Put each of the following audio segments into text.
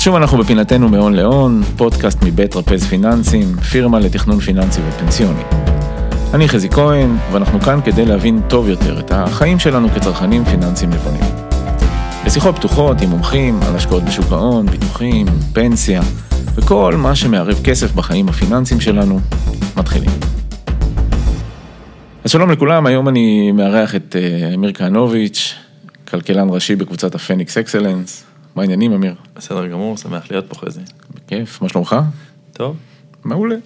אז שוב אנחנו בפינתנו מהון להון, פודקאסט מבית רפז פיננסים, פירמה לתכנון פיננסי ופנסיוני. אני חזי כהן, ואנחנו כאן כדי להבין טוב יותר את החיים שלנו כצרכנים פיננסיים נבונים. בשיחות פתוחות עם מומחים על השקעות בשוק ההון, ביטוחים, פנסיה, וכל מה שמערב כסף בחיים הפיננסיים שלנו, מתחילים. אז שלום לכולם, היום אני מארח את אמיר כהנוביץ', כלכלן ראשי בקבוצת הפניקס אקסלנס. מה העניינים, אמיר? בסדר גמור, שמח להיות פה חזי. בכיף, מה שלומך? טוב. מעולה.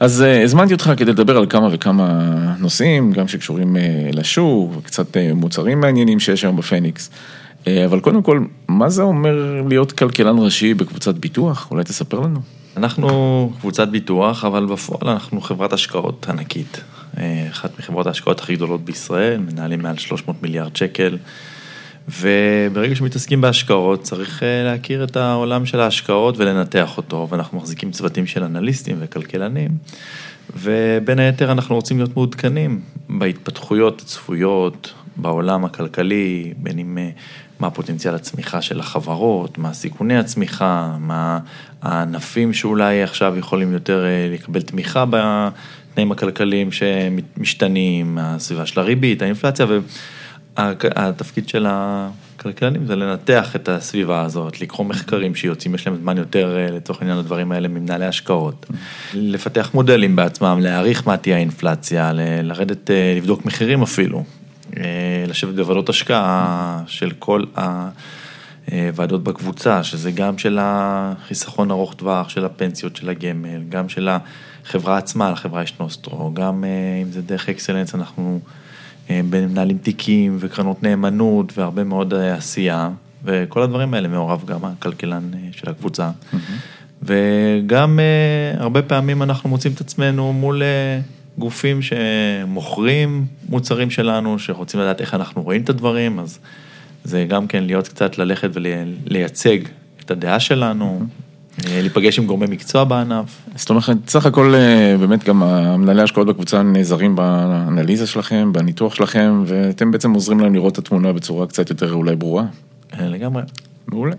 אז הזמנתי אותך כדי לדבר על כמה וכמה נושאים, גם שקשורים לשוק, וקצת מוצרים מעניינים שיש היום בפניקס. אבל קודם כל, מה זה אומר להיות כלכלן ראשי בקבוצת ביטוח? אולי תספר לנו. אנחנו קבוצת ביטוח, אבל בפועל אנחנו חברת השקעות ענקית. אחת מחברות ההשקעות הכי גדולות בישראל, מנהלים מעל 300 מיליארד שקל, וברגע שמתעסקים בהשקעות צריך להכיר את העולם של ההשקעות ולנתח אותו, ואנחנו מחזיקים צוותים של אנליסטים וכלכלנים, ובין היתר אנחנו רוצים להיות מעודכנים בהתפתחויות הצפויות, בעולם הכלכלי, בין אם מה הפוטנציאל הצמיחה של החברות, מה סיכוני הצמיחה, מה הענפים שאולי עכשיו יכולים יותר לקבל תמיכה בתנאים הכלכליים שמשתנים, הסביבה של הריבית, האינפלציה, התפקיד של הכלכלנים זה לנתח את הסביבה הזאת, לקרוא מחקרים שיוצאים, יש להם זמן יותר לתוך עניין הדברים האלה ממנהלי השקעות, לפתח מודלים בעצמם, להעריך מה תהיה האינפלציה, לרדת, לבדוק מחירים אפילו, לשבת בוועדות השקעה של כל הוועדות בקבוצה, שזה גם של החיסכון ארוך טווח, של הפנסיות של הגמל, גם של החברה עצמה, לחברה יש נוסטרו, גם אם זה דרך אקסלנס אנחנו מנהלים תיקים וקרנות נאמנות והרבה מאוד עשייה, וכל הדברים האלה מעורב גם הכלכלן של הקבוצה, וגם הרבה פעמים אנחנו מוצאים את עצמנו מול גופים שמוכרים מוצרים שלנו, שרוצים לדעת איך אנחנו רואים את הדברים, אז זה גם כן להיות קצת ללכת ולייצג את הדעה שלנו, להיפגש עם גורמי מקצוע בענף. זאת אומרת, סך הכל באמת גם המנהלי ההשקעות בקבוצה נעזרים באנליזה שלכם, בניתוח שלכם, ואתם בעצם עוזרים להם לראות את התמונה בצורה קצת יותר אולי ברורה. לגמרי. מעולה.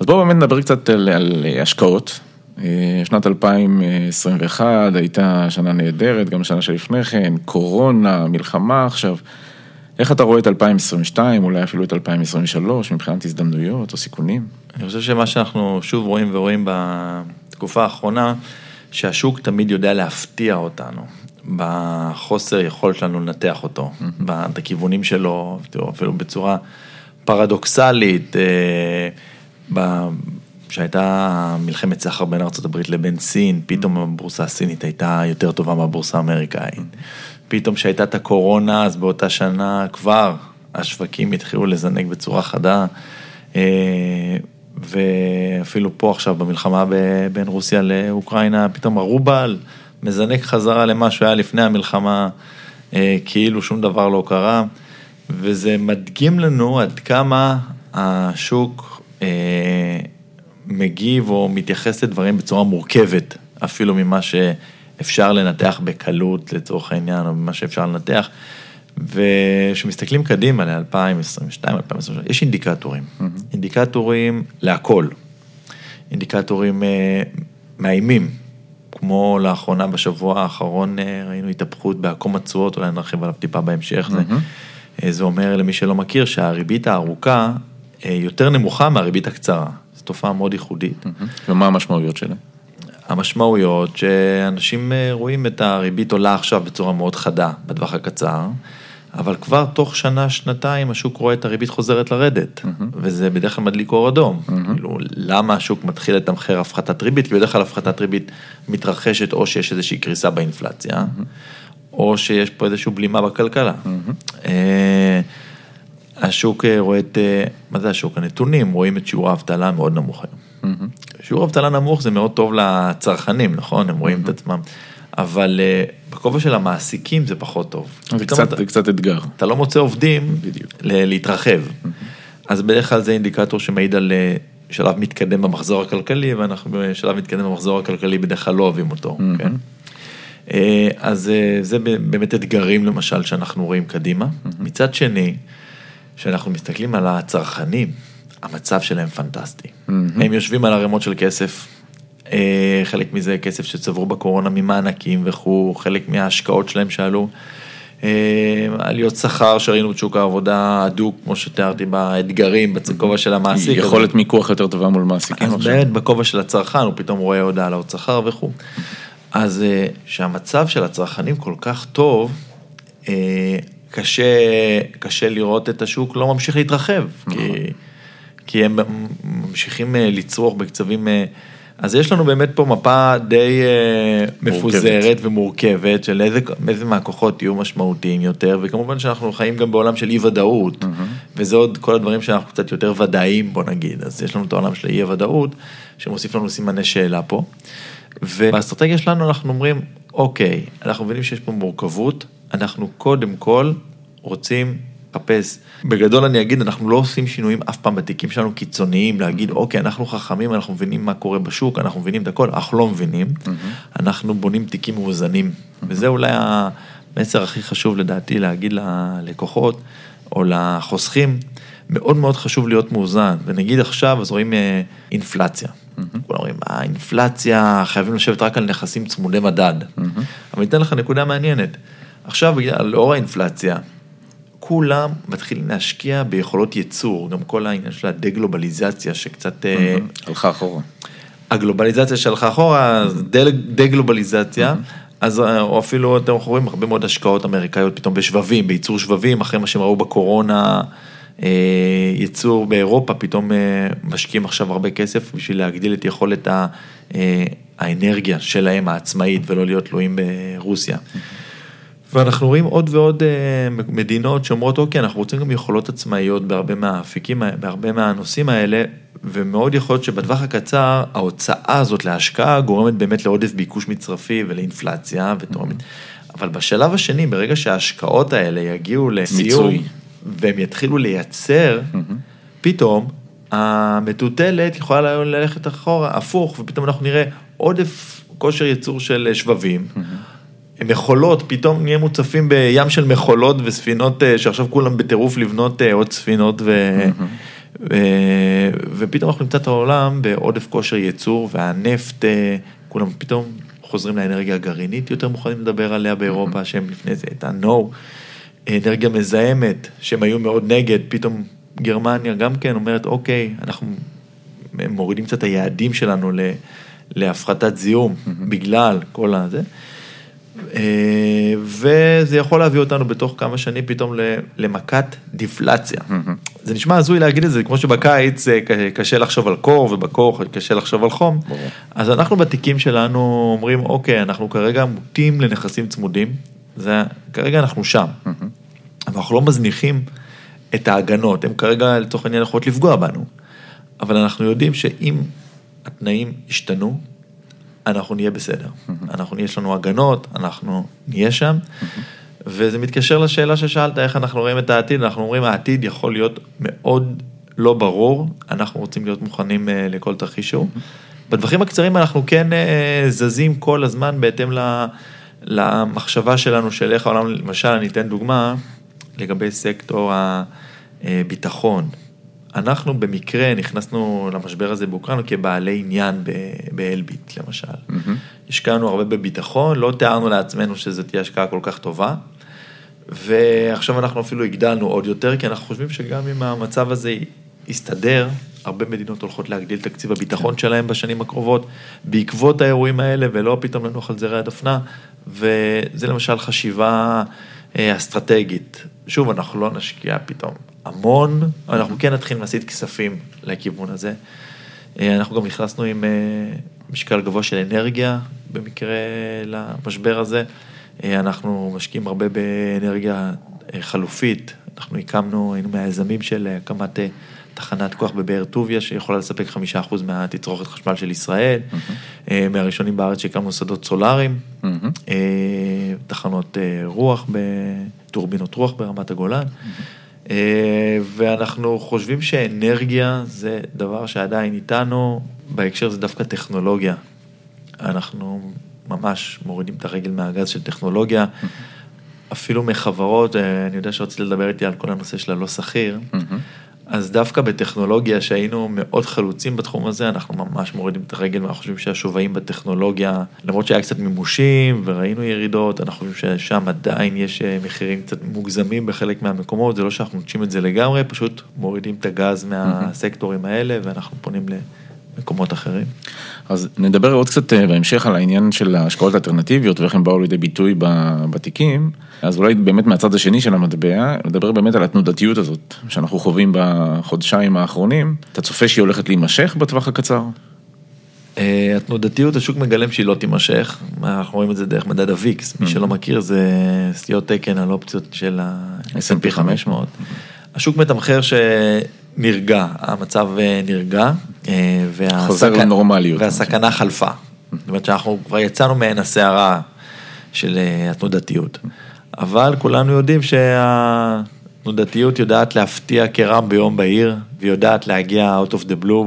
אז בואו באמת נדבר קצת על השקעות. שנת 2021 הייתה שנה נהדרת, גם שנה שלפני כן, קורונה, מלחמה עכשיו. איך אתה רואה את 2022, אולי אפילו את 2023, מבחינת הזדמנויות או סיכונים? אני חושב שמה שאנחנו שוב רואים בתקופה האחרונה, שהשוק תמיד יודע להפתיע אותנו, בחוסר יכולת שלנו לנתח אותו, בכיוונים שלו, אפילו בצורה פרדוקסלית, שהייתה מלחמת סחר בין ארצות הברית לבין סין, פתאום הבורסה הסינית הייתה יותר טובה מהבורסה האמריקאית. פתאום שהייתה את הקורונה, אז באותה שנה כבר השווקים התחילו לזנק בצורה חדה, ואפילו פה עכשיו במלחמה בין רוסיה לאוקראינה, פתאום הרובל מזנק חזרה למה שהיה לפני המלחמה, כאילו שום דבר לא קרה, וזה מדגים לנו עד כמה השוק מגיב או מתייחס לדברים בצורה מורכבת, אפילו ממה שאפשר לנתח בקלות לצורך העניין, או ממה שאפשר לנתח, ושמסתכלים קדימה ל-2022, 2023, יש אינדיקטורים. אינדיקטורים להכל. אינדיקטורים מאיימים, כמו לאחרונה בשבוע האחרון ראינו התהפכות בעקום התשואות, אולי נרחיב עליו טיפה בהמשך. זה אומר למי שלא מכיר שהריבית הארוכה יותר נמוכה מהריבית הקצרה. זו תופעה מאוד ייחודית. ומה המשמעויות שלה? המשמעויות שאנשים רואים את הריבית עולה עכשיו בצורה מאוד חדה בטווח הקצר, אבל כבר תוך שנה, שנתיים, השוק רואה את הריבית חוזרת לרדת, וזה בדרך כלל מדליק אור אדום. כאילו, למה השוק מתחיל לתמחר הפחתת ריבית? כי בדרך כלל הפחתת ריבית מתרחשת או שיש איזושהי קריסה באינפלציה, או שיש פה איזושהי בלימה בכלכלה. השוק רואה את, מה זה השוק? הנתונים, רואים את שיעור האבטלה מאוד נמוך היום. שיעור האבטלה נמוך זה מאוד טוב לצרכנים, נכון? הם רואים את עצמם. אבל בכובע של המעסיקים זה פחות טוב. זה קצת אתגר. אתה לא מוצא עובדים להתרחב. אז בדרך כלל זה אינדיקטור שמעיד על שלב מתקדם במחזור הכלכלי, ואנחנו בשלב מתקדם במחזור הכלכלי בדרך כלל לא אוהבים אותו. אז זה באמת אתגרים למשל שאנחנו רואים קדימה. מצד שני, כשאנחנו מסתכלים על הצרכנים, המצב שלהם פנטסטי. הם יושבים על הרמות של כסף, חלק מזה כסף שצברו בקורונה ממענקים וכו', חלק מההשקעות שלהם שעלו, עליות שכר שראינו בשוק העבודה הדוק, כמו שתיארתי באתגרים, בכובע של המעסיק. יכולת מיקוח יותר טובה מול מעסיקים. אז באמת בכובע של הצרכן, הוא פתאום רואה הודעה על עוד שכר וכו'. אז שהמצב של הצרכנים כל כך טוב, קשה לראות את השוק לא ממשיך להתרחב, כי הם ממשיכים לצרוך בקצבים, אז יש לנו באמת פה מפה די מפוזרת ומורכבת, של איזה מהכוחות יהיו משמעותיים יותר, וכמובן שאנחנו חיים גם בעולם של אי-וודאות, וזה עוד כל הדברים שאנחנו קצת יותר ודאיים, בוא נגיד, אז יש לנו את העולם של אי-וודאות, שמוסיף לנו סימני שאלה פה, ובאסטרטגיה שלנו אנחנו אומרים, אוקיי, אנחנו מבינים שיש פה מורכבות, אנחנו קודם כל רוצים לחפש. בגדול אני אגיד, אנחנו לא עושים שינויים אף פעם בתיקים שלנו קיצוניים, להגיד, אוקיי, אנחנו חכמים, אנחנו מבינים מה קורה בשוק, אנחנו מבינים את הכל, אנחנו לא מבינים, אנחנו בונים תיקים מאוזנים. וזה אולי המסר הכי חשוב לדעתי, להגיד ללקוחות או לחוסכים, מאוד מאוד חשוב להיות מאוזן. ונגיד עכשיו, אז רואים אינפלציה. כולם אומרים, האינפלציה, חייבים לשבת רק על נכסים צמודי מדד. אבל ניתן לך נקודה מעניינת. עכשיו, בגלל אור האינפלציה, כולם מתחילים להשקיע ביכולות ייצור, גם כל העניין של הדה-גלובליזציה שקצת... הלכה אחורה. הגלובליזציה שהלכה אחורה, דה-גלובליזציה, אז אפילו, אתם רואים, הרבה מאוד השקעות אמריקאיות פתאום בשבבים, בייצור שבבים, אחרי מה שהם ראו בקורונה, ייצור באירופה, פתאום משקיעים עכשיו הרבה כסף בשביל להגדיל את יכולת האנרגיה שלהם העצמאית, ולא להיות תלויים ברוסיה. ואנחנו רואים עוד ועוד מדינות שאומרות, אוקיי, אנחנו רוצים גם יכולות עצמאיות בהרבה מהאפיקים, בהרבה מהנושאים האלה, ומאוד יכול להיות שבטווח הקצר, ההוצאה הזאת להשקעה גורמת באמת לעודף ביקוש מצרפי ולאינפלציה ותורמת. אבל בשלב השני, ברגע שההשקעות האלה יגיעו לסיום, והם יתחילו לייצר, פתאום המטוטלת יכולה ללכת אחורה, הפוך, ופתאום אנחנו נראה עודף כושר ייצור של שבבים, מחולות, פתאום נהיה מוצפים בים של מחולות וספינות, שעכשיו כולם בטירוף לבנות עוד ספינות, ופתאום אנחנו נמצא את העולם בעודף כושר ייצור, והנפט, כולם פתאום חוזרים לאנרגיה הגרעינית, יותר מוכנים לדבר עליה באירופה, שהם לפני זה הייתה נו, אנרגיה מזהמת, שהם היו מאוד נגד, פתאום גרמניה גם כן אומרת, אוקיי, אנחנו מורידים קצת היעדים שלנו להפחתת זיהום, בגלל כל הזה, וזה יכול להביא אותנו בתוך כמה שנים פתאום למכת דיפלציה. זה נשמע הזוי להגיד את זה, כמו שבקיץ קשה לחשוב על קור, ובקור קשה לחשוב על חום. אז אנחנו בתיקים שלנו אומרים, אוקיי, אנחנו כרגע מוטים לנכסים צמודים, כרגע אנחנו שם. אבל אנחנו לא מזניחים את ההגנות, הם כרגע לתוך העניין יכולות לפגוע בנו. אבל אנחנו יודעים שאם התנאים השתנו, אנחנו נהיה בסדר. יש לנו הגנות, אנחנו נהיה שם, וזה מתקשר לשאלה ששאלת, איך אנחנו רואים את העתיד. אנחנו אומרים, העתיד יכול להיות מאוד לא ברור, אנחנו רוצים להיות מוכנים לכל תרחיש שהוא. בדווחים הקצרים אנחנו כן זזים כל הזמן, בהתאם למחשבה שלנו, של איך העולם, למשל, אני אתן דוגמה, לגבי סקטור הביטחון. אנחנו במקרה נכנסנו למשבר הזה באוקראינה כבעלי עניין באלביט, למשל. השקענו הרבה בביטחון, לא תיארנו לעצמנו שזו תהיה השקעה כל כך טובה, ועכשיו אנחנו אפילו הגדלנו עוד יותר, כי אנחנו חושבים שגם אם המצב הזה יסתדר, הרבה מדינות הולכות להגדיל תקציב הביטחון שלהם בשנים הקרובות, בעקבות האירועים האלה, ולא פתאום לנוח על זרי הדפנה, וזה למשל חשיבה אסטרטגית. שוב, אנחנו לא נשקיע פתאום המון, אנחנו כן נתחיל להסיט כספים לכיוון הזה. אנחנו גם נכנסנו עם משקל גבוה של אנרגיה, במקרה למשבר הזה. אנחנו משקיעים הרבה באנרגיה חלופית. אנחנו הקמנו, היינו מהיזמים של הקמת תחנת כוח בבאר טוביה, שיכולה לספק 5% מהתצרוכת חשמל של ישראל, מהראשונים בארץ שהקמנו שדות סולאריים, תחנות רוח, טורבינות רוח ברמת הגולן, ואנחנו חושבים שאנרגיה זה דבר שעדיין איתנו, בהקשר זה דווקא טכנולוגיה. אנחנו ממש מורידים את הרגל מהגז של טכנולוגיה, אפילו מחברות, אני יודע שרציתי לדבר איתי על כל הנושא של הלא שכיר, אז דווקא בטכנולוגיה שהיינו מאוד חלוצים בתחום הזה, אנחנו ממש מורידים את הרגל, ואנחנו חושבים שהשווים בטכנולוגיה, למרות שהיה קצת מימושים וראינו ירידות, אנחנו חושבים ששם עדיין יש מחירים קצת מוגזמים בחלק מהמקומות, זה לא שאנחנו נוטשים את זה לגמרי, פשוט מורידים את הגז מהסקטורים האלה, ואנחנו פונים למקומות אחרים. אז נדבר עוד קצת בהמשך על העניין של ההשקעות האלטרנטיביות, ואיך הם באו לידי ביטוי בתיקים, אז אולי באמת מהצד השני של המטבע, לדבר באמת על התנודתיות הזאת, שאנחנו חווים בחודשיים האחרונים, אתה צופה שהיא הולכת להימשך בטווח הקצר? התנודתיות, השוק מגלם שהיא לא תימשך, אנחנו רואים את זה דרך מדד הוויקס, מי שלא מכיר זה סטיות תקן על אופציות של ה-S&P 500, השוק מתמחר שנרגע, המצב נרגע, חוזר לנורמליות. והסכנה חלפה, זאת אומרת שאנחנו כבר יצאנו מהן הסערה של התנודתיות, אבל כולנו יודעים שהתנודתיות יודעת להפתיע כרם ביום בהיר, ויודעת להגיע out of the blue,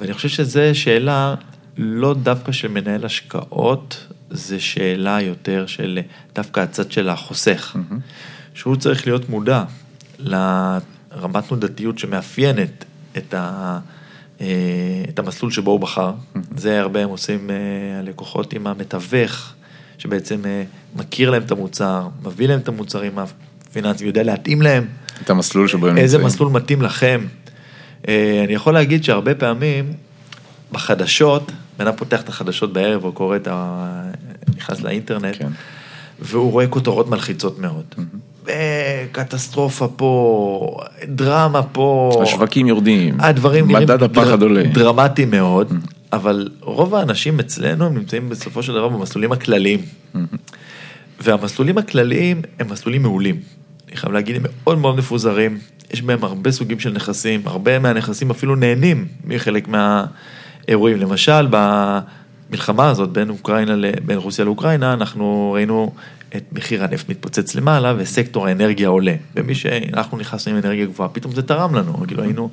ואני חושב שזו שאלה לא דווקא של מנהל השקעות, זו שאלה יותר של דווקא הצד של החוסך, שהוא צריך להיות מודע לרמת תנודתיות שמאפיינת את המסלול שבו הוא בחר, זה הרבה הם עושים הלקוחות עם המתווך, שבעצם מכיר להם את המוצר, מביא להם את המוצרים הפיננסיים, יודע להתאים להם. את המסלול שבו הם נמצאים. איזה מסלול מתאים לכם. אני יכול להגיד שהרבה פעמים בחדשות, בן אדם פותח את החדשות בערב, הוא קורא את נכנס לאינטרנט, והוא רואה כותרות מלחיצות מאוד. קטסטרופה פה, דרמה פה. השווקים יורדים. הדברים נראים דרמטיים מאוד. אבל רוב האנשים אצלנו הם נמצאים בסופו של דבר במסלולים הכלליים. והמסלולים הכלליים הם מסלולים מעולים. אני חייב להגיד, הם מאוד מאוד מפוזרים, יש בהם הרבה סוגים של נכסים, הרבה מהנכסים אפילו נהנים מחלק מהאירועים. למשל, במלחמה הזאת בין רוסיה לאוקראינה, אנחנו ראינו את מחיר הנפט מתפוצץ למעלה, וסקטור האנרגיה עולה. ומי שאנחנו נכנסנו עם אנרגיה גבוהה, פתאום זה תרם לנו. כאילו היינו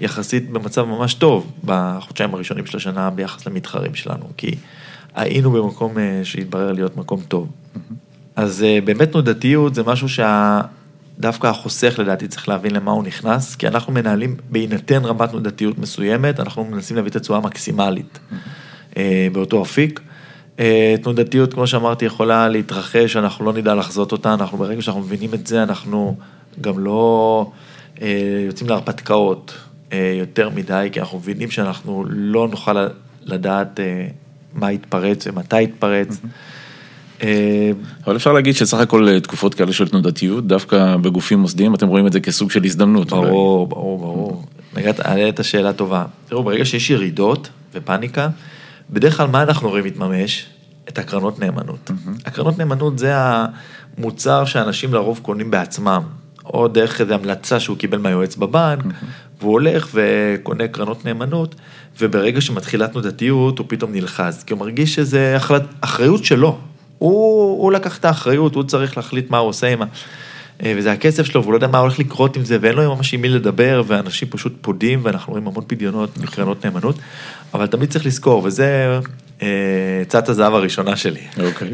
יחסית במצב ממש טוב, בחודשיים הראשונים של השנה, ביחס למתחרים שלנו, כי היינו במקום שהתברר להיות מקום טוב. אז באמת תנודתיות זה משהו שדווקא החוסך לדעתי צריך להבין למה הוא נכנס, כי אנחנו מנהלים בהינתן רמת תנודתיות מסוימת, אנחנו מנסים להביא את התשואה המקסימלית באותו אפיק, תנודתיות, כמו שאמרתי, יכולה להתרחש, אנחנו לא נדע לחזות אותה, אנחנו ברגע שאנחנו מבינים את זה, אנחנו גם לא יוצאים להרפתקאות יותר מדי, כי אנחנו מבינים שאנחנו לא נוכל לדעת מה יתפרץ ומתי יתפרץ. אבל אפשר להגיד שסך הכל תקופות כאלה של תנודתיות, דווקא בגופים מוסדיים, אתם רואים את זה כסוג של הזדמנות. ברור, ברור, ברור. נגעת השאלה טובה. תראו, ברגע שיש ירידות ופניקה, בדרך כלל מה אנחנו רואים מתממש? את הקרנות נאמנות. הקרנות נאמנות זה המוצר שאנשים לרוב קונים בעצמם, או דרך איזו המלצה שהוא קיבל מהיועץ בבנק, והוא הולך וקונה קרנות נאמנות, וברגע שמתחילה תנודתיות הוא פתאום נלחז, כי הוא מרגיש שזה אחריות שלו. הוא לקח את האחריות, הוא צריך להחליט מה הוא עושה עם וזה הכסף שלו, והוא לא יודע מה הולך לקרות עם זה, ואין לו ממש עם מי לדבר, ואנשים פשוט פודים, ואנחנו רואים המון פדיונות מקרנות נאמנות, אבל תמיד צריך לזכור, וזה צעת הזהב הראשונה שלי. אוקיי.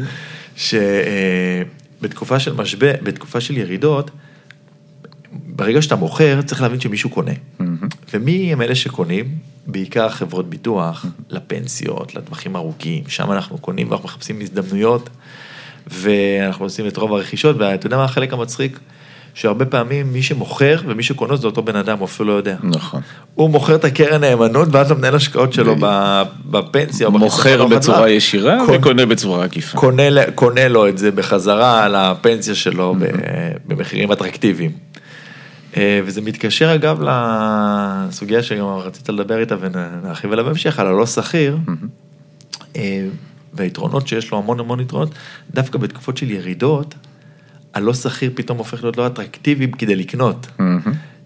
שבתקופה של משבר, בתקופה של ירידות, ברגע שאתה מוכר, צריך להבין שמישהו קונה. ומי הם אלה שקונים? בעיקר חברות ביטוח, לפנסיות, לטווחים ארוכים, שם אנחנו קונים, ואנחנו מחפשים הזדמנויות, ואנחנו עושים את רוב הרכישות, ואתה יודע מה החלק המצחיק? שהרבה פעמים מי שמוכר ומי שקונה זה אותו בן אדם, הוא אפילו לא יודע. נכון. הוא מוכר את הקרן נאמנות, ואז המנהל השקעות שלו בפנסיה. מוכר בצורה ישירה וקונה בצורה עקיפה. קונה לו את זה בחזרה על הפנסיה שלו במחירים אטרקטיביים. וזה מתקשר אגב לסוגיה שגם רצית לדבר איתה ונרחיב עליה בהמשך, על הלא שכיר, והיתרונות שיש לו המון המון יתרונות, דווקא בתקופות של ירידות, הלא שכיר פתאום הופך להיות לא אטרקטיבי כדי לקנות,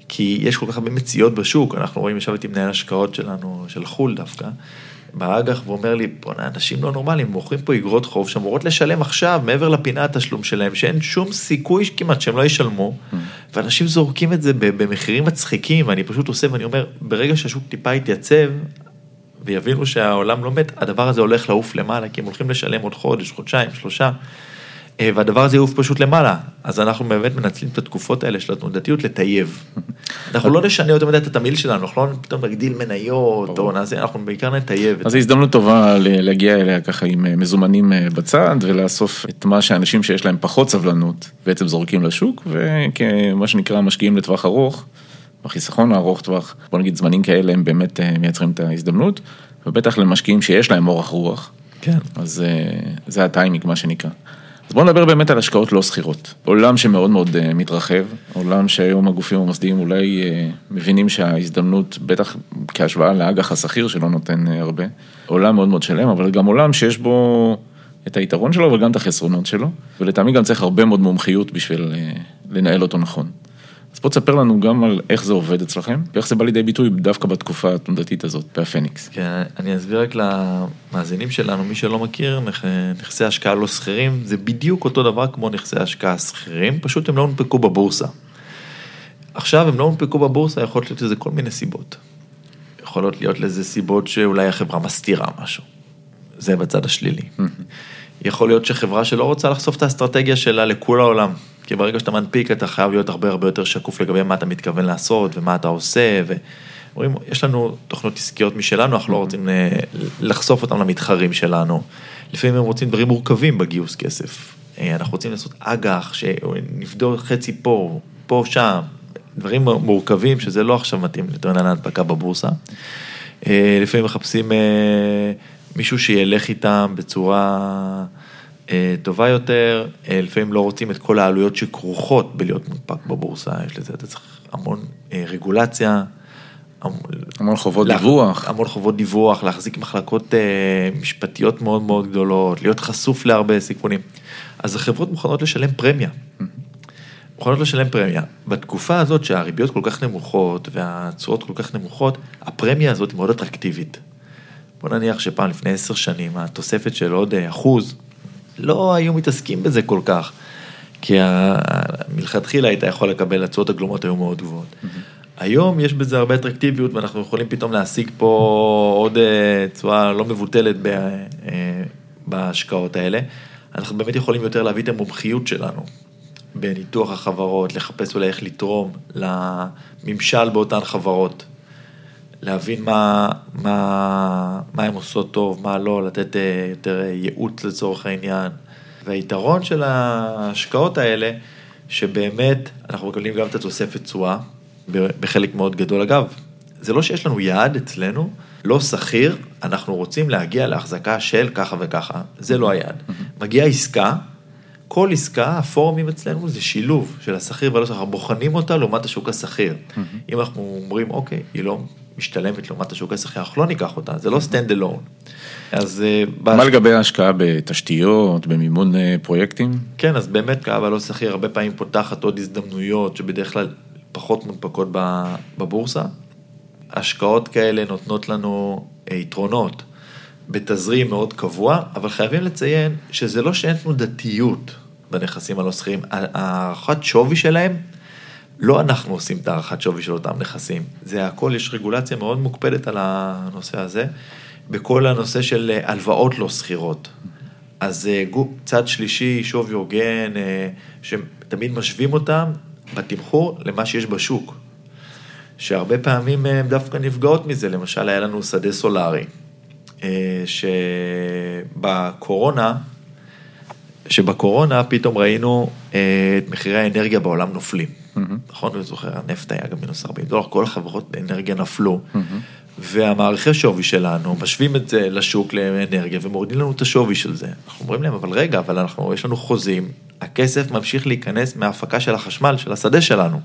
כי יש כל כך הרבה מציאות בשוק, אנחנו רואים ישבתי עם מנהל השקעות שלנו, של חול דווקא, באגח ואומר לי, אנשים לא נורמליים, מוכרים פה אגרות חוב, שאמורות לשלם עכשיו, מעבר לפינה התשלום שלהם, שאין שום סיכוי כמעט שהם לא ישלמו, ואנשים זורקים את זה במחירים מצחיקים, ואני פשוט עושה ואני אומר, ברגע שהשוק טיפה יתייצב, ויבינו שהעולם לא מת, הדבר הזה הולך לעוף למעלה, כי הם הולכים לשלם עוד חודש, חודשיים, שלושה, והדבר הזה יעוף פשוט למעלה. אז אנחנו באמת מנצלים את התקופות האלה של התנודתיות לטייב. אנחנו לא נשנה יותר מדי את התמיל שלנו, אנחנו לא פתאום נגדיל מניות, אנחנו בעיקר נטייב. אז הזדמנות טובה להגיע אליה ככה עם מזומנים בצד, ולאסוף את מה שאנשים שיש להם פחות סבלנות, בעצם זורקים לשוק, וכמה שנקרא משקיעים לטווח ארוך, החיסכון הארוך טווח, בוא נגיד זמנים כאלה, הם באמת מייצרים את ההזדמנות, ובטח למשקיעים שיש להם אורך רוח. כן. אז זה הטיימינג, מה שנקרא. אז בואו נדבר באמת על השקעות לא סחירות. עולם שמאוד מאוד מתרחב, עולם שהיום הגופים המוסדיים אולי מבינים שההזדמנות, בטח כהשוואה לאג"ח הסחיר שלא נותן הרבה, עולם מאוד מאוד שלם, אבל גם עולם שיש בו את היתרון שלו, אבל גם את החסרונות שלו, ולטעמי גם צריך הרבה מאוד מומחיות בשביל לנהל אותו נכון. אז בוא תספר לנו גם על איך זה עובד אצלכם, ואיך זה בא לידי ביטוי דווקא בתקופה התנודתית הזאת, בהפניקס. כן, אני אסביר רק למאזינים שלנו, מי שלא מכיר, נכסי השקעה לא סחירים, זה בדיוק אותו דבר כמו נכסי השקעה סחירים, פשוט הם לא נפקו בבורסה. עכשיו, הם לא נפקו בבורסה, יכול להיות לזה כל מיני סיבות. יכולות להיות לזה סיבות שאולי החברה מסתירה משהו. זה בצד השלילי. יכול להיות שחברה שלא רוצה לחשוף את האסטרטגיה שלה לכל העולם. כי ברגע שאתה מנפיק, אתה חייב להיות הרבה הרבה יותר שקוף לגבי מה אתה מתכוון לעשות, ומה אתה עושה, ואומרים, יש לנו תוכנות עסקיות משלנו, אנחנו לא רוצים לחשוף אותם למתחרים שלנו. לפעמים הם רוצים דברים מורכבים בגיוס כסף. אנחנו רוצים לעשות אג"ח, שנבדוק חצי פה, פה, שם, דברים מורכבים, שזה לא עכשיו מתאים לתוכנן ההנפקה בבורסה. לפעמים מחפשים מישהו שילך איתם בצורה טובה יותר, לפעמים לא רוצים את כל העלויות שכרוכות בלהיות מונפק בבורסה, יש לזה, אתה צריך המון רגולציה, המון חובות דיווח. המון חובות דיווח, להחזיק מחלקות משפטיות מאוד מאוד גדולות, להיות חשוף להרבה סיכונים. אז החברות מוכנות לשלם פרמיה. מוכנות לשלם פרמיה. בתקופה הזאת שהריביות כל כך נמוכות, והצורות כל כך נמוכות, הפרמיה הזאת היא מאוד אטרקטיבית. בוא נניח שפעם לפני 10 שנים, התוספת של עוד 1%, לא היו מתעסקים בזה כל כך, כי מלכתחילה היית יכול לקבל, הצעות הגלומות היו מאוד גבוהות. היום יש בזה הרבה אטרקטיביות, ואנחנו יכולים פתאום להשיג פה עוד צורה לא מבוטלת בהשקעות האלה. אנחנו באמת יכולים יותר להביא את המומחיות שלנו, בניתוח החברות, לחפש אולי איך לתרום לממשל באותן חברות, להבין מה הם עושות טוב, מה לא, לתת יותר ייעוץ לצורך העניין. והיתרון של ההשקעות האלה, שבאמת אנחנו מקבלים גם את התוספת תשואה, בחלק מאוד גדול. אגב, זה לא שיש לנו יעד אצלנו, לא סחיר, אנחנו רוצים להגיע להחזקה של ככה וככה, זה לא היעד. מגיעה עסקה, כל עסקה, הפורמים אצלנו, זה שילוב של הסחיר ולא סחיר, בוחנים אותה לעומת השוק הסחיר. אם אנחנו אומרים, אוקיי, היא לא משתלמת לעומת השוק הסחיר, אנחנו לא ניקח אותה, זה לא stand alone. מה לגבי ההשקעה בתשתיות, במימון פרויקטים? כן, אז באמת, השקעה בלא סחיר, הרבה פעמים פותחת עוד הזדמנויות, שבדרך כלל פחות מונפקות בבורסה. השקעות כאלה נותנות לנו יתרונות, בתזרים מאוד קבוע, אבל חייבים לציין שזה לא שאין תנודתיות בנכסים הלא סחירים. הערכת שווי שלהם, לא אנחנו עושים את הערכת שווי של אותם נכסים. זה הכל, יש רגולציה מאוד מוקפדת על הנושא הזה, בכל הנושא של הלוואות לא סחירות. אז צד שלישי, שווי הוגן, שתמיד משווים אותם בתמחור למה שיש בשוק, שהרבה פעמים הם דווקא נפגעות מזה. למשל, היה לנו שדה סולארי, שבקורונה פתאום ראינו את מחירי האנרגיה בעולם נופלים. נכון, אני זוכר, הנפט היה גם -$40, כל החברות אנרגיה נפלו, והמערכי שווי שלנו, משווים את זה לשוק לאנרגיה, ומורידים לנו את השווי של זה. אנחנו אומרים להם, אבל רגע, אבל יש לנו חוזים, הכסף ממשיך להיכנס מההפקה של החשמל, של השדה שלנו.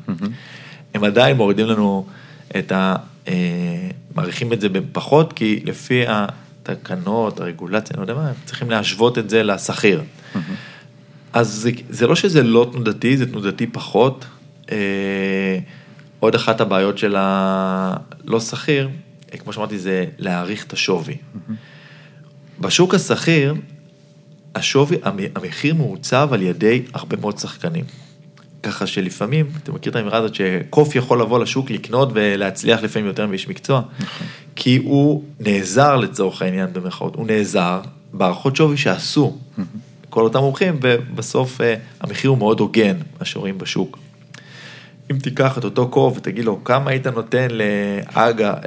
הם עדיין מורידים לנו את מעריכים את זה בפחות, כי לפי התקנות, הרגולציה, אני יודע מה, הם צריכים להשוות את זה לסחיר. אז זה לא שזה לא תנודתי, זה תנודתי פחות. עוד אחת הבעיות של הלא סחיר, כמו שאמרתי, זה להעריך את השווי. בשוק הסחיר, המחיר מעוצב על ידי הרבה מאוד שחקנים. ככה שלפעמים, אתם מכיר את האמירה הזאת, שקוף יכול לבוא לשוק לקנות ולהצליח לפעמים יותר מאיש מקצוע, כי הוא נעזר לצורך העניין במרכאות, הוא נעזר בערכות שווי שעשו כל אותם מומחים, ובסוף המחיר הוא מאוד הוגן, מה שרואים בשוק. אם תיקח את אותו קוב ותגיד לו, כמה היית נותן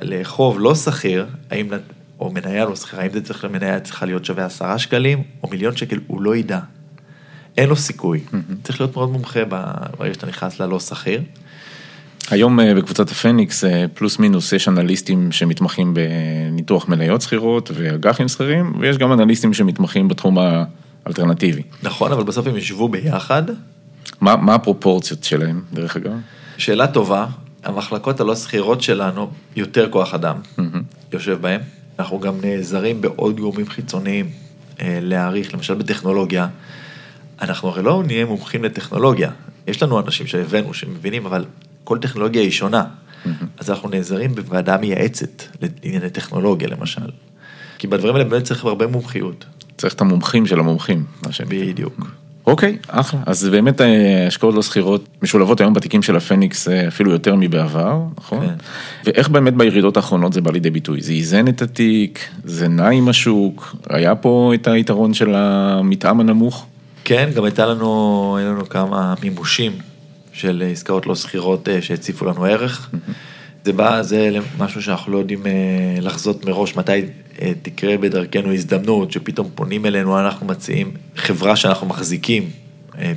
לחוב לא שכיר, או מניה לא שכיר, האם זה צריך למניה צריכה להיות שווה 10 שקלים, או מיליון שקל, הוא לא ידע. אין לו סיכוי. צריך להיות מאוד מומחה ברגע שאתה נכנס ללא שכיר. היום בקבוצת הפניקס, פלוס מינוס, יש אנליסטים שמתמחים בניתוח מניות שכירות ואג"חים שכירים, ויש גם אנליסטים שמתמחים בתחום האלטרנטיבי. נכון, אבל בסוף הם ישבו ביחד. מה הפרופורציות שלהם, דרך אגב? שאלה טובה, המחלקות הלא שכירות שלנו, יותר כוח אדם יושב בהם. אנחנו גם נעזרים בעוד גורמים חיצוניים להעריך, למשל בטכנולוגיה. אנחנו הרי לא נהיה מומחים לטכנולוגיה. יש לנו אנשים שהבאנו, שמבינים, אבל כל טכנולוגיה היא שונה. אז אנחנו נעזרים בוועדה מייעצת לענייני טכנולוגיה, למשל. כי בדברים האלה באמת צריך הרבה מומחיות. צריך את המומחים של המומחים. בדיוק. אוקיי, אחלה. אז באמת השקעות לא סחירות משולבות היום בתיקים של הפניקס אפילו יותר מבעבר, נכון? ואיך באמת בירידות האחרונות זה בא לידי ביטוי? זה איזן את התיק, זה נע עם השוק, היה פה את היתרון של המתאם הנמוך? כן, גם היה לנו כמה מימושים של עסקאות לא סחירות שהציפו לנו ערך. זה משהו שאנחנו לא יודעים לחזות מראש, מתי תקרה בדרכנו הזדמנות, שפתאום פונים אלינו, אנחנו מציעים חברה שאנחנו מחזיקים,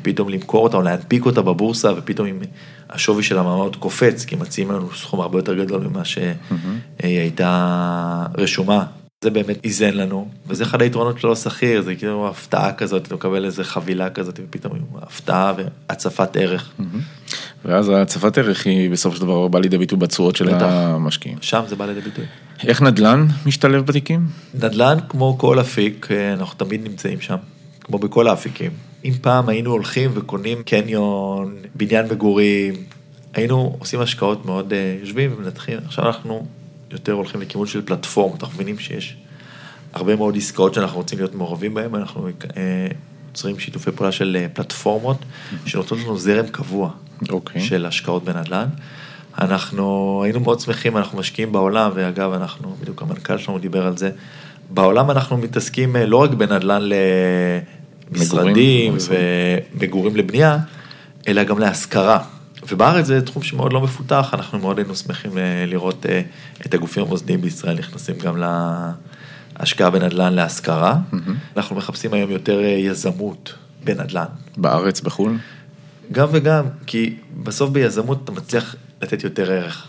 פתאום למכור אותה או להנפיק אותה בבורסה, ופתאום השווי של המעמד קופץ, כי מציעים לנו סכום הרבה יותר גדול ממה שהיא הייתה רשומה. זה באמת איזן לנו, וזה אחד היתרונות שלא שכיר, זה כאילו הפתעה כזאת, אתה מקבל איזו חבילה כזאת, ופתאום הפתעה והצפת ערך. ואז הצפת ערך היא בסוף של דבר בא לידי ביטוי בצורות של המשקיעים. שם זה בא לידי ביטוי. איך נדל"ן משתלב בתיקים? נדל"ן כמו כל אפיק, אנחנו תמיד נמצאים שם, כמו בכל האפיקים. אם פעם היינו הולכים וקונים קניון, בניין מגורים, היינו עושים השקעות מאוד יושבים ומנתחים, עכשיו אנחנו יותר הולכים לכיוון של פלטפורמה, אנחנו מבינים שיש הרבה מאוד עסקאות שאנחנו רוצים להיות מעורבים בהן, אנחנו יוצרים שיתופי פעולה של פלטפורמות, שנותנות לנו זרם קבוע של השקעות בנדל"ן. אנחנו היינו מאוד שמחים, אנחנו משקיעים בעולם, ואגב, אנחנו, בדיוק המנכ"ל שלנו דיבר על זה, בעולם אנחנו מתעסקים לא רק בנדל"ן למשרדים ומגורים לבנייה, אלא גם להשכרה. ובארץ זה תחום שמאוד לא מפותח, אנחנו מאוד היינו שמחים לראות את הגופים המוסדיים בישראל נכנסים גם להשקעה בנדל"ן להשכרה. אנחנו מחפשים היום יותר יזמות בנדל"ן. בארץ, בחול? גם וגם, כי בסוף ביזמות אתה מצליח לתת יותר ערך.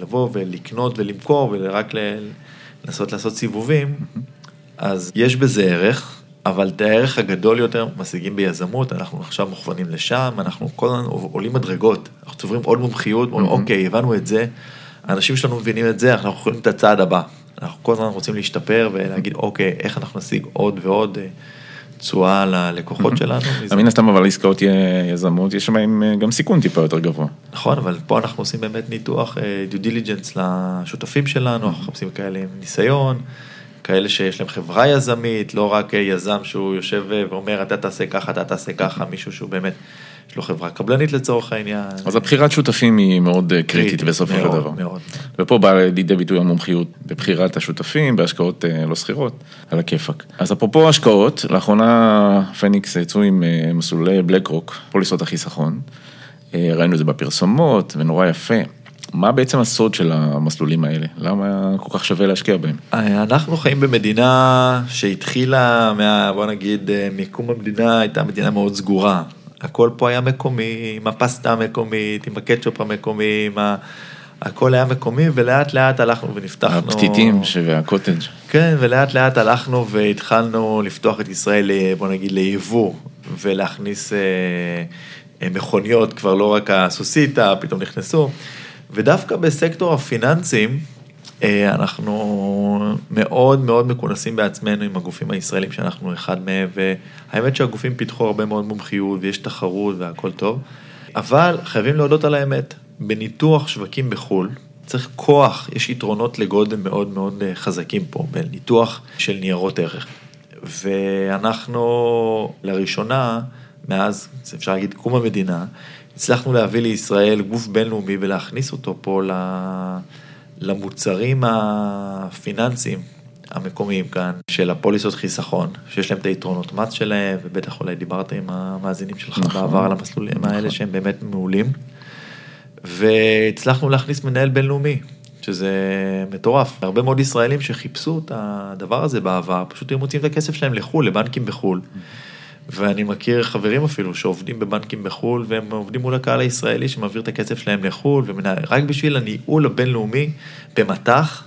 לבוא ולקנות ולמכור ורק לנסות לעשות סיבובים, אז יש בזה ערך. אבל את הערך הגדול יותר משיגים ביזמות, אנחנו עכשיו מוכוונים לשם, אנחנו כל הזמן עולים מדרגות, אנחנו צוברים עוד מומחיות, אוקיי, הבנו את זה, האנשים שלנו מבינים את זה, אנחנו יכולים את הצעד הבא, אנחנו כל הזמן רוצים להשתפר ולהגיד, אוקיי, איך אנחנו נשיג עוד ועוד תשואה ללקוחות שלנו. אמין הסתם, אבל לעסקאות יזמות, יש שם גם סיכון טיפה יותר גבוה. נכון, אבל פה אנחנו עושים באמת ניתוח, due diligence לשותפים שלנו, אנחנו מחפשים כאלה עם ניסיון, כאלה שיש להם חברה יזמית, לא רק יזם שהוא יושב ואומר, אתה תעשה ככה, אתה תעשה ככה, מישהו שהוא באמת, יש לו חברה קבלנית לצורך העניין. אז הבחירת שותפים היא מאוד קריטית בסוף של הדבר. מאוד. ופה בא לידי ביטוי המומחיות בבחירת השותפים, בהשקעות לא סחירות, על הכיפק. אז אפרופו השקעות, לאחרונה פניקס יצאו עם מסלולי בלק-רוק, פוליסות החיסכון, ראינו את זה בפרסומות, ונורא יפה. מה בעצם הסוד של המסלולים האלה? למה כל כך שווה להשקיע בהם? אנחנו חיים במדינה שהתחילה, בוא נגיד, מיקום המדינה, הייתה מדינה מאוד סגורה. הכל פה היה מקומי, עם הפסטה המקומית, עם הקטשופ המקומי, הכל היה מקומי, ולאט לאט הלכנו ונפתחנו. הפתיתים והקוטג'. כן, ולאט לאט הלכנו והתחלנו לפתוח את ישראל, בוא נגיד, ליבוא, ולהכניס מכוניות, כבר לא רק הסוסיטה, פתאום נכנסו. ודווקא בסקטור הפיננסים, אנחנו מאוד מאוד מכונסים בעצמנו עם הגופים הישראלים שאנחנו אחד מהם, והאמת שהגופים פיתחו הרבה מאוד מומחיות, ויש תחרות והכל טוב, אבל חייבים להודות על האמת, בניתוח שווקים בחול, צריך כוח, יש יתרונות לגודל מאוד מאוד חזקים פה, בניתוח של ניירות ערך. ואנחנו לראשונה, מאז, אפשר להגיד, קום המדינה, הצלחנו להביא לישראל גוף בינלאומי ולהכניס אותו פה למוצרים הפיננסיים המקומיים כאן, של הפוליסות חיסכון, שיש להם את היתרונות מס שלהם, ובטח אולי דיברת עם המאזינים שלך בעבר על המסלולים האלה, שהם באמת מעולים, והצלחנו להכניס מנהל בינלאומי, שזה מטורף. הרבה מאוד ישראלים שחיפשו את הדבר הזה בעבר, פשוט הם מוצאים את הכסף שלהם לחול, לבנקים בחול. ואני מכיר חברים אפילו שעובדים בבנקים בחול, והם עובדים מול הקהל הישראלי שמעביר את הכסף שלהם לחול, רק בשביל הניהול הבינלאומי במטח,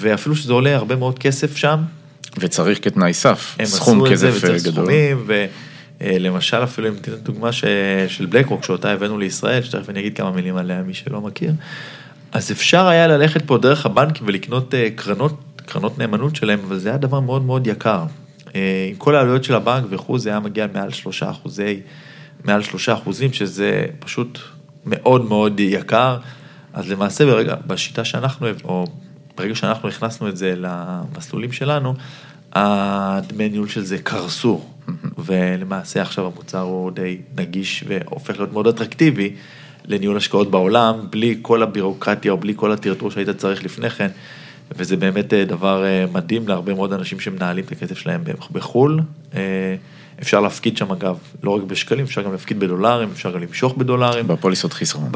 ואפילו שזה עולה הרבה מאוד כסף שם. וצריך כתנאי סף, סכום כסף גדול. למשל, אפילו אם תיתן דוגמה של בלקרוק, שאותה הבאנו לישראל, שתכף אני אגיד כמה מילים עליה, מי שלא מכיר, אז אפשר היה ללכת פה דרך הבנק ולקנות קרנות נאמנות שלהם, אבל זה היה דבר מאוד מאוד יקר. עם כל העלויות של הבנק וכו', זה היה מגיע מעל 3%, שזה פשוט מאוד מאוד יקר. אז למעשה, ברגע שאנחנו הכנסנו את זה למסלולים שלנו, הדמי ניהול של זה קרסו, ולמעשה עכשיו המוצר הוא די נגיש והופך להיות מאוד אטרקטיבי לניהול השקעות בעולם, בלי כל הבירוקרטיה או בלי כל הטרטור שהיית צריך לפני כן, וזה באמת דבר מדהים להרבה מאוד אנשים שמנהלים את הכסף שלהם בחול. אפשר להפקיד שם אגב, לא רק בשקלים, אפשר גם להפקיד בדולרים, אפשר גם למשוך בדולרים. בפוליסות חיסכון.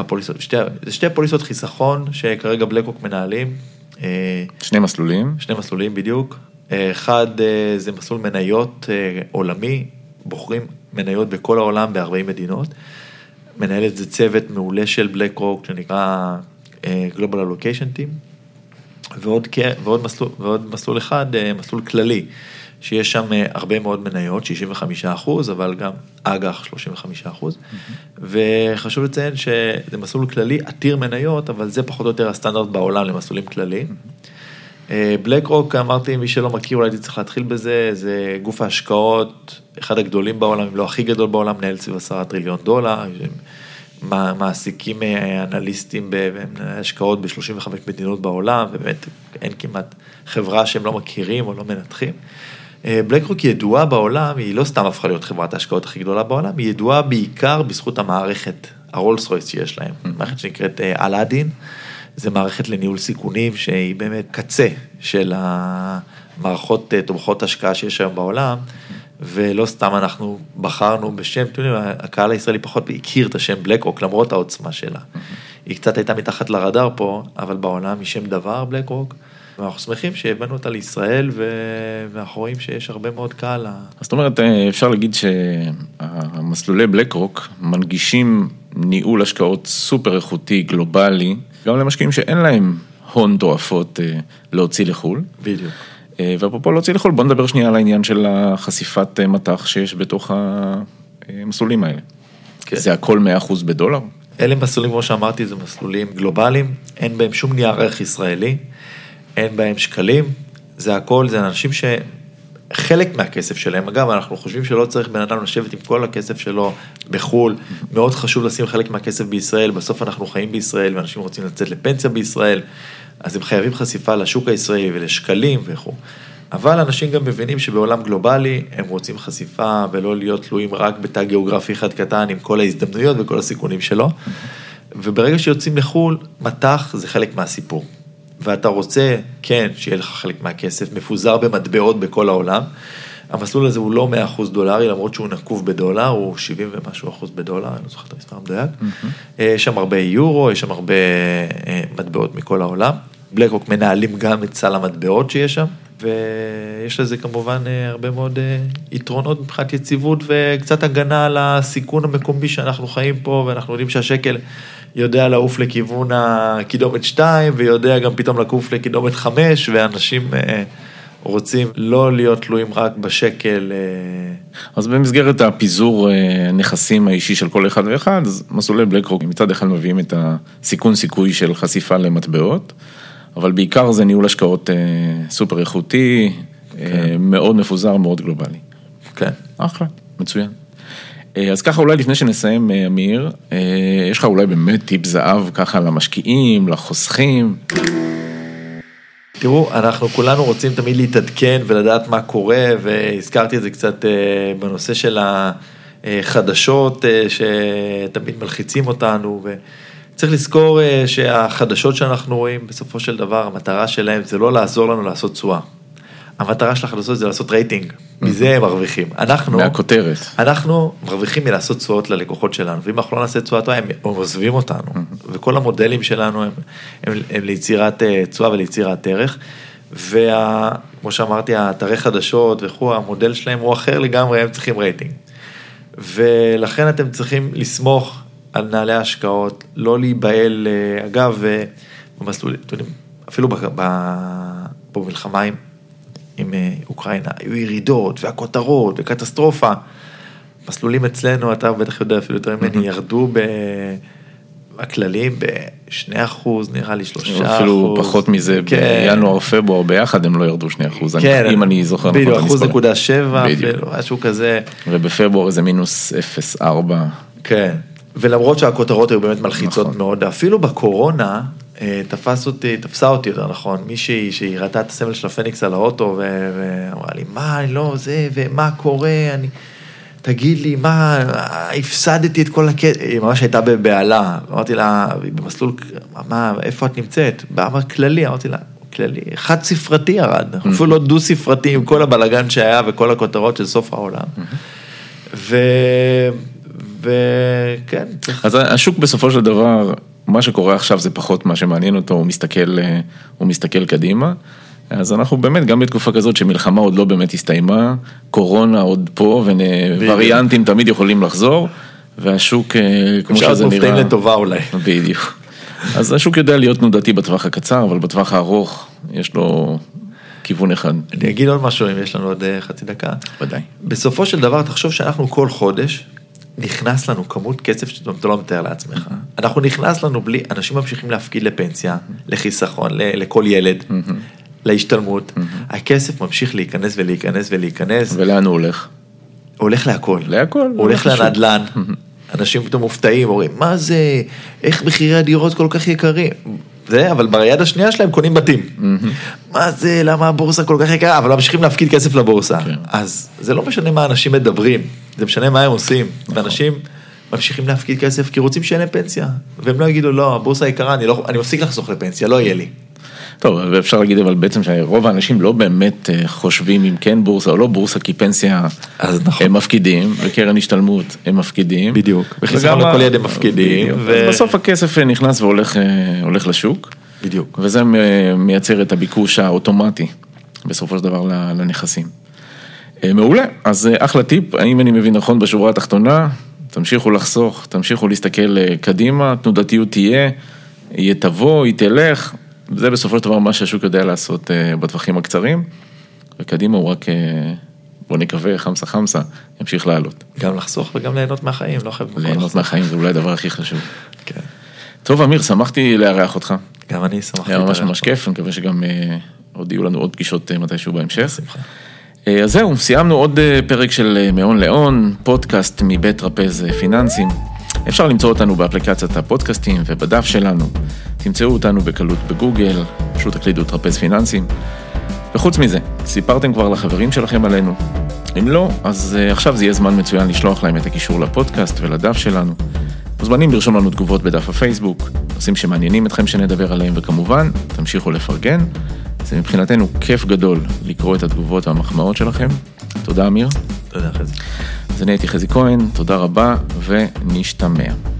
שתי פוליסות חיסכון שכרגע בלקרוק מנהלים. שני מסלולים. שני מסלולים בדיוק. אחד זה מסלול מניות עולמי, בוחרים מניות בכל העולם ב40 מדינות. מנהלת זה צוות מעולה של בלקרוק שנקרא Global Allocation Team. ועוד מסלול אחד, מסלול כללי, שיש שם הרבה מאוד מניות, 65%, אבל גם אג"ח 35%, וחשוב לציין שזה מסלול כללי עתיר מניות, אבל זה פחות או יותר הסטנדרט בעולם למסלולים כלליים. בלקרוק, אמרתי, מי שלא מכיר, אולי צריך להתחיל בזה, זה גוף ההשקעות, אחד הגדולים בעולם, אם לא הכי גדול בעולם, מנהל סביב $10 טריליון, מעסיקים אנליסטים בהשקעות ב-35 מדינות בעולם, ובאמת אין כמעט חברה שהם לא מכירים או לא מנתחים. בלקרוק ידועה בעולם, היא לא סתם הפכה להיות חברת ההשקעות הכי גדולה בעולם, היא ידועה בעיקר בזכות המערכת, הרולס רויס שיש להם, מערכת שנקראת אלאדין, זה מערכת לניהול סיכונים שהיא באמת קצה של המערכות תומכות השקעה שיש היום בעולם, ולא סתם אנחנו בחרנו בשם, הקהל הישראלי פחות הכיר את השם בלקרוק, למרות העוצמה שלה. היא קצת הייתה מתחת לרדאר פה, אבל בעולם היא שם דבר בלקרוק, ואנחנו שמחים שהבאנו אותה לישראל, ואנחנו רואים שיש הרבה מאוד קהל. זאת אומרת, אפשר להגיד שהמסלולי בלקרוק מנגישים ניהול השקעות סופר איכותי, גלובלי, גם למשקיעים שאין להם הון תועפות להוציא לחול. בדיוק. ואפרופו להוציא לחול, בוא נדבר שנייה על העניין של החשיפת מטח שיש בתוך המסלולים האלה. כן. זה הכל 100% בדולר? אלה מסלולים, כמו שאמרתי, זה מסלולים גלובליים, אין בהם שום נייר ערך ישראלי, אין בהם שקלים, זה הכל, זה אנשים שחלק מהכסף שלהם, אגב, אנחנו חושבים שלא צריך בן אדם לשבת עם כל הכסף שלו בחול, מאוד חשוב לשים חלק מהכסף בישראל, בסוף אנחנו חיים בישראל, ואנשים רוצים לצאת לפנסיה בישראל, אז הם חייבים חשיפה לשוק הישראלי ולשקלים וכו'. אבל אנשים גם מבינים שבעולם גלובלי הם רוצים חשיפה ולא להיות תלויים רק בתא גיאוגרפי אחד קטן עם כל ההזדמנויות וכל הסיכונים שלו. וברגע שיוצאים לחול, מטח זה חלק מהסיפור. ואתה רוצה, כן, שיהיה לך חלק מהכסף, מפוזר במטבעות בכל העולם. המסלול הזה הוא לא 100% דולרי, למרות שהוא נקוב בדולר, הוא 70% ומשהו בדולר, אני לא זוכר את המספר המדויק. יש שם הרבה יורו, יש שם הרבה מטבעות מכל העולם. בלקרוק מנהלים גם את סל המטבעות שיש שם, ויש לזה כמובן הרבה מאוד יתרונות מבחינת יציבות, וקצת הגנה על הסיכון המקומי שאנחנו חיים פה, ואנחנו יודעים שהשקל יודע לעוף לכיוון הקידומת 2, ויודע גם פתאום לעוף לקידומת 5, ואנשים רוצים לא להיות תלויים רק בשקל. אז במסגרת הפיזור נכסים האישי של כל אחד ואחד, אז מסלולי בלקרוק מצד אחד מביאים את הסיכון סיכוי של חשיפה למטבעות, אבל בעיקר זה ניהול השקעות סופר איכותי, מאוד מפוזר, מאוד גלובלי. כן. אחלה, מצוין. אז ככה אולי לפני שנסיים, אמיר, יש לך אולי באמת טיפ זהב ככה למשקיעים, לחוסכים. תראו, אנחנו כולנו רוצים תמיד להתעדכן ולדעת מה קורה, והזכרתי את זה קצת בנושא של החדשות שתמיד מלחיצים אותנו, וצריך לזכור שהחדשות שאנחנו רואים בסופו של דבר, המטרה שלהם זה לא לעזור לנו לעשות תשואה. המטרה שלך לעשות זה לעשות רייטינג, מזה הם מרוויחים. מהכותרת. אנחנו מרוויחים מלעשות צועות ללקוחות שלנו, ואם אנחנו לא נעשה צועה, הם עוזבים אותנו, וכל המודלים שלנו הם ליצירת צועה וליצירת ערך, וכמו שאמרתי, האתרי חדשות וכו', המודל שלהם הוא אחר לגמרי, הם צריכים רייטינג. ולכן אתם צריכים לסמוך על מנהלי ההשקעות, לא להיבהל, אגב, אפילו במלחמה עם אוקראינה, היו ירידות והכותרות וקטסטרופה, מסלולים אצלנו, אתה בטח יודע אפילו יותר ממני, ירדו הכללים ב2%, נראה לי 3%. אפילו פחות מזה, בינואר, פברואר, ביחד הם לא ירדו 2%, אם אני זוכר. בדיוק, 1.7, משהו כזה. ובפברואר זה מינוס 0.4. כן, ולמרות שהכותרות היו באמת מלחיצות מאוד, אפילו בקורונה, תפסה אותי יותר נכון, מישהי שהיא ראתה את הסמל של הפניקס על האוטו, ואמרה לי, מה, לא, זה, ומה קורה, תגיד לי, מה, הפסדתי את כל הקטע, היא ממש הייתה בבעלה, אמרתי לה, במסלול, מה, איפה את נמצאת? באמר כללי, אמרתי לה, כללי, חד ספרתי ירד, אפילו לא דו ספרתי, עם כל הבלגן שהיה, וכל הכותרות של סוף העולם, וכן. אז השוק בסופו של דבר, מה שקורה עכשיו זה פחות מה שמעניין אותו, הוא מסתכל קדימה, אז אנחנו באמת, גם בתקופה כזאת שמלחמה עוד לא באמת הסתיימה, קורונה עוד פה, ווריאנטים תמיד יכולים לחזור, והשוק, כמו שזה נראה... אפשר מופתעים לטובה אולי. בדיוק. אז השוק יודע להיות תנודתי בטווח הקצר, אבל בטווח הארוך יש לו כיוון אחד. אני אגיד עוד משהו, אם יש לנו עוד חצי דקה. ודאי. בסופו של דבר, תחשוב שאנחנו כל חודש, נכנס לנו כמות כסף שאתה לא מתאר לעצמך. אנחנו נכנס לנו בלי, אנשים ממשיכים להפקיד לפנסיה, לחיסכון, לכל ילד, להשתלמות. הכסף ממשיך להיכנס ולהיכנס ולהיכנס. ולאן הוא הולך? הוא הולך להכל. להכל. הוא הולך לנדלן. אנשים פתאום מופתעים, אומרים, מה זה? איך מחירי הדירות כל כך יקרים? זה, אבל ביד השנייה שלהם קונים בתים. מה זה? למה הבורסה כל כך יקרה? אבל ממשיכים להפקיד כסף לבורסה. אז זה לא משנה מה אנשים מדברים, זה משנה מה הם עושים. ואנשים ממשיכים להפקיד כסף כי רוצים שאין להם פנסיה. והם לא יגידו, לא, הבורסה יקרה, אני מפסיק לחסוך לפנסיה, לא יהיה לי. טוב, ואפשר להגיד אבל בעצם שרוב האנשים לא באמת חושבים אם כן בורסה או לא בורסה, כי פנסיה הם מפקידים, וקרן השתלמות הם מפקידים. בדיוק. וחיסכון לכל יד הם מפקידים. ובסוף הכסף נכנס והולך לשוק. בדיוק. וזה מייצר את הביקוש האוטומטי, בסופו של דבר לנכסים. מעולה, אז אחלה טיפ, האם אני מבין נכון בשורה התחתונה, תמשיכו לחסוך, תמשיכו להסתכל קדימה, תנודתיות תהיה תבוא, היא תלך, זה בסופו של דבר מה שהשוק יודע לעשות בטווחים הקצרים, וקדימה הוא רק, בוא נקווה, חמסה, ימשיך לעלות. גם לחסוך וגם ליהנות מהחיים, לא חייב. ליהנות מהחיים זה אולי הדבר הכי חשוב. כן. טוב, אמיר, שמחתי לארח אותך. גם אני שמחתי. היה ממש כיף, אני מקווה שגם עוד יהיו לנו עוד פגישות מתישהו בהמשך. שמחה. אז זהו, סיימנו עוד פרק של מאון לאון, פודקאסט מבית רפז פיננסים. אפשר למצוא אותנו באפליקציית הפודקאסטים ובדף שלנו. תמצאו אותנו בקלות בגוגל, פשוט תקלידו תרפז פיננסים. וחוץ מזה, סיפרתם כבר לחברים שלכם עלינו. אם לא, אז עכשיו זה יהיה זמן מצוין לשלוח להם את הקישור לפודקאסט ולדף שלנו. מוזמנים לרשום לנו תגובות בדף הפייסבוק, נושאים שמעניינים אתכם שנדבר עליהם, וכמובן, תמשיכו לפרגן. זה מבחינתנו כיף גדול לקרוא את התגובות והמחמאות שלכם. תודה אמיר. תודה חזי. אז אני הייתי חזי כהן, תודה רבה ונשתמע.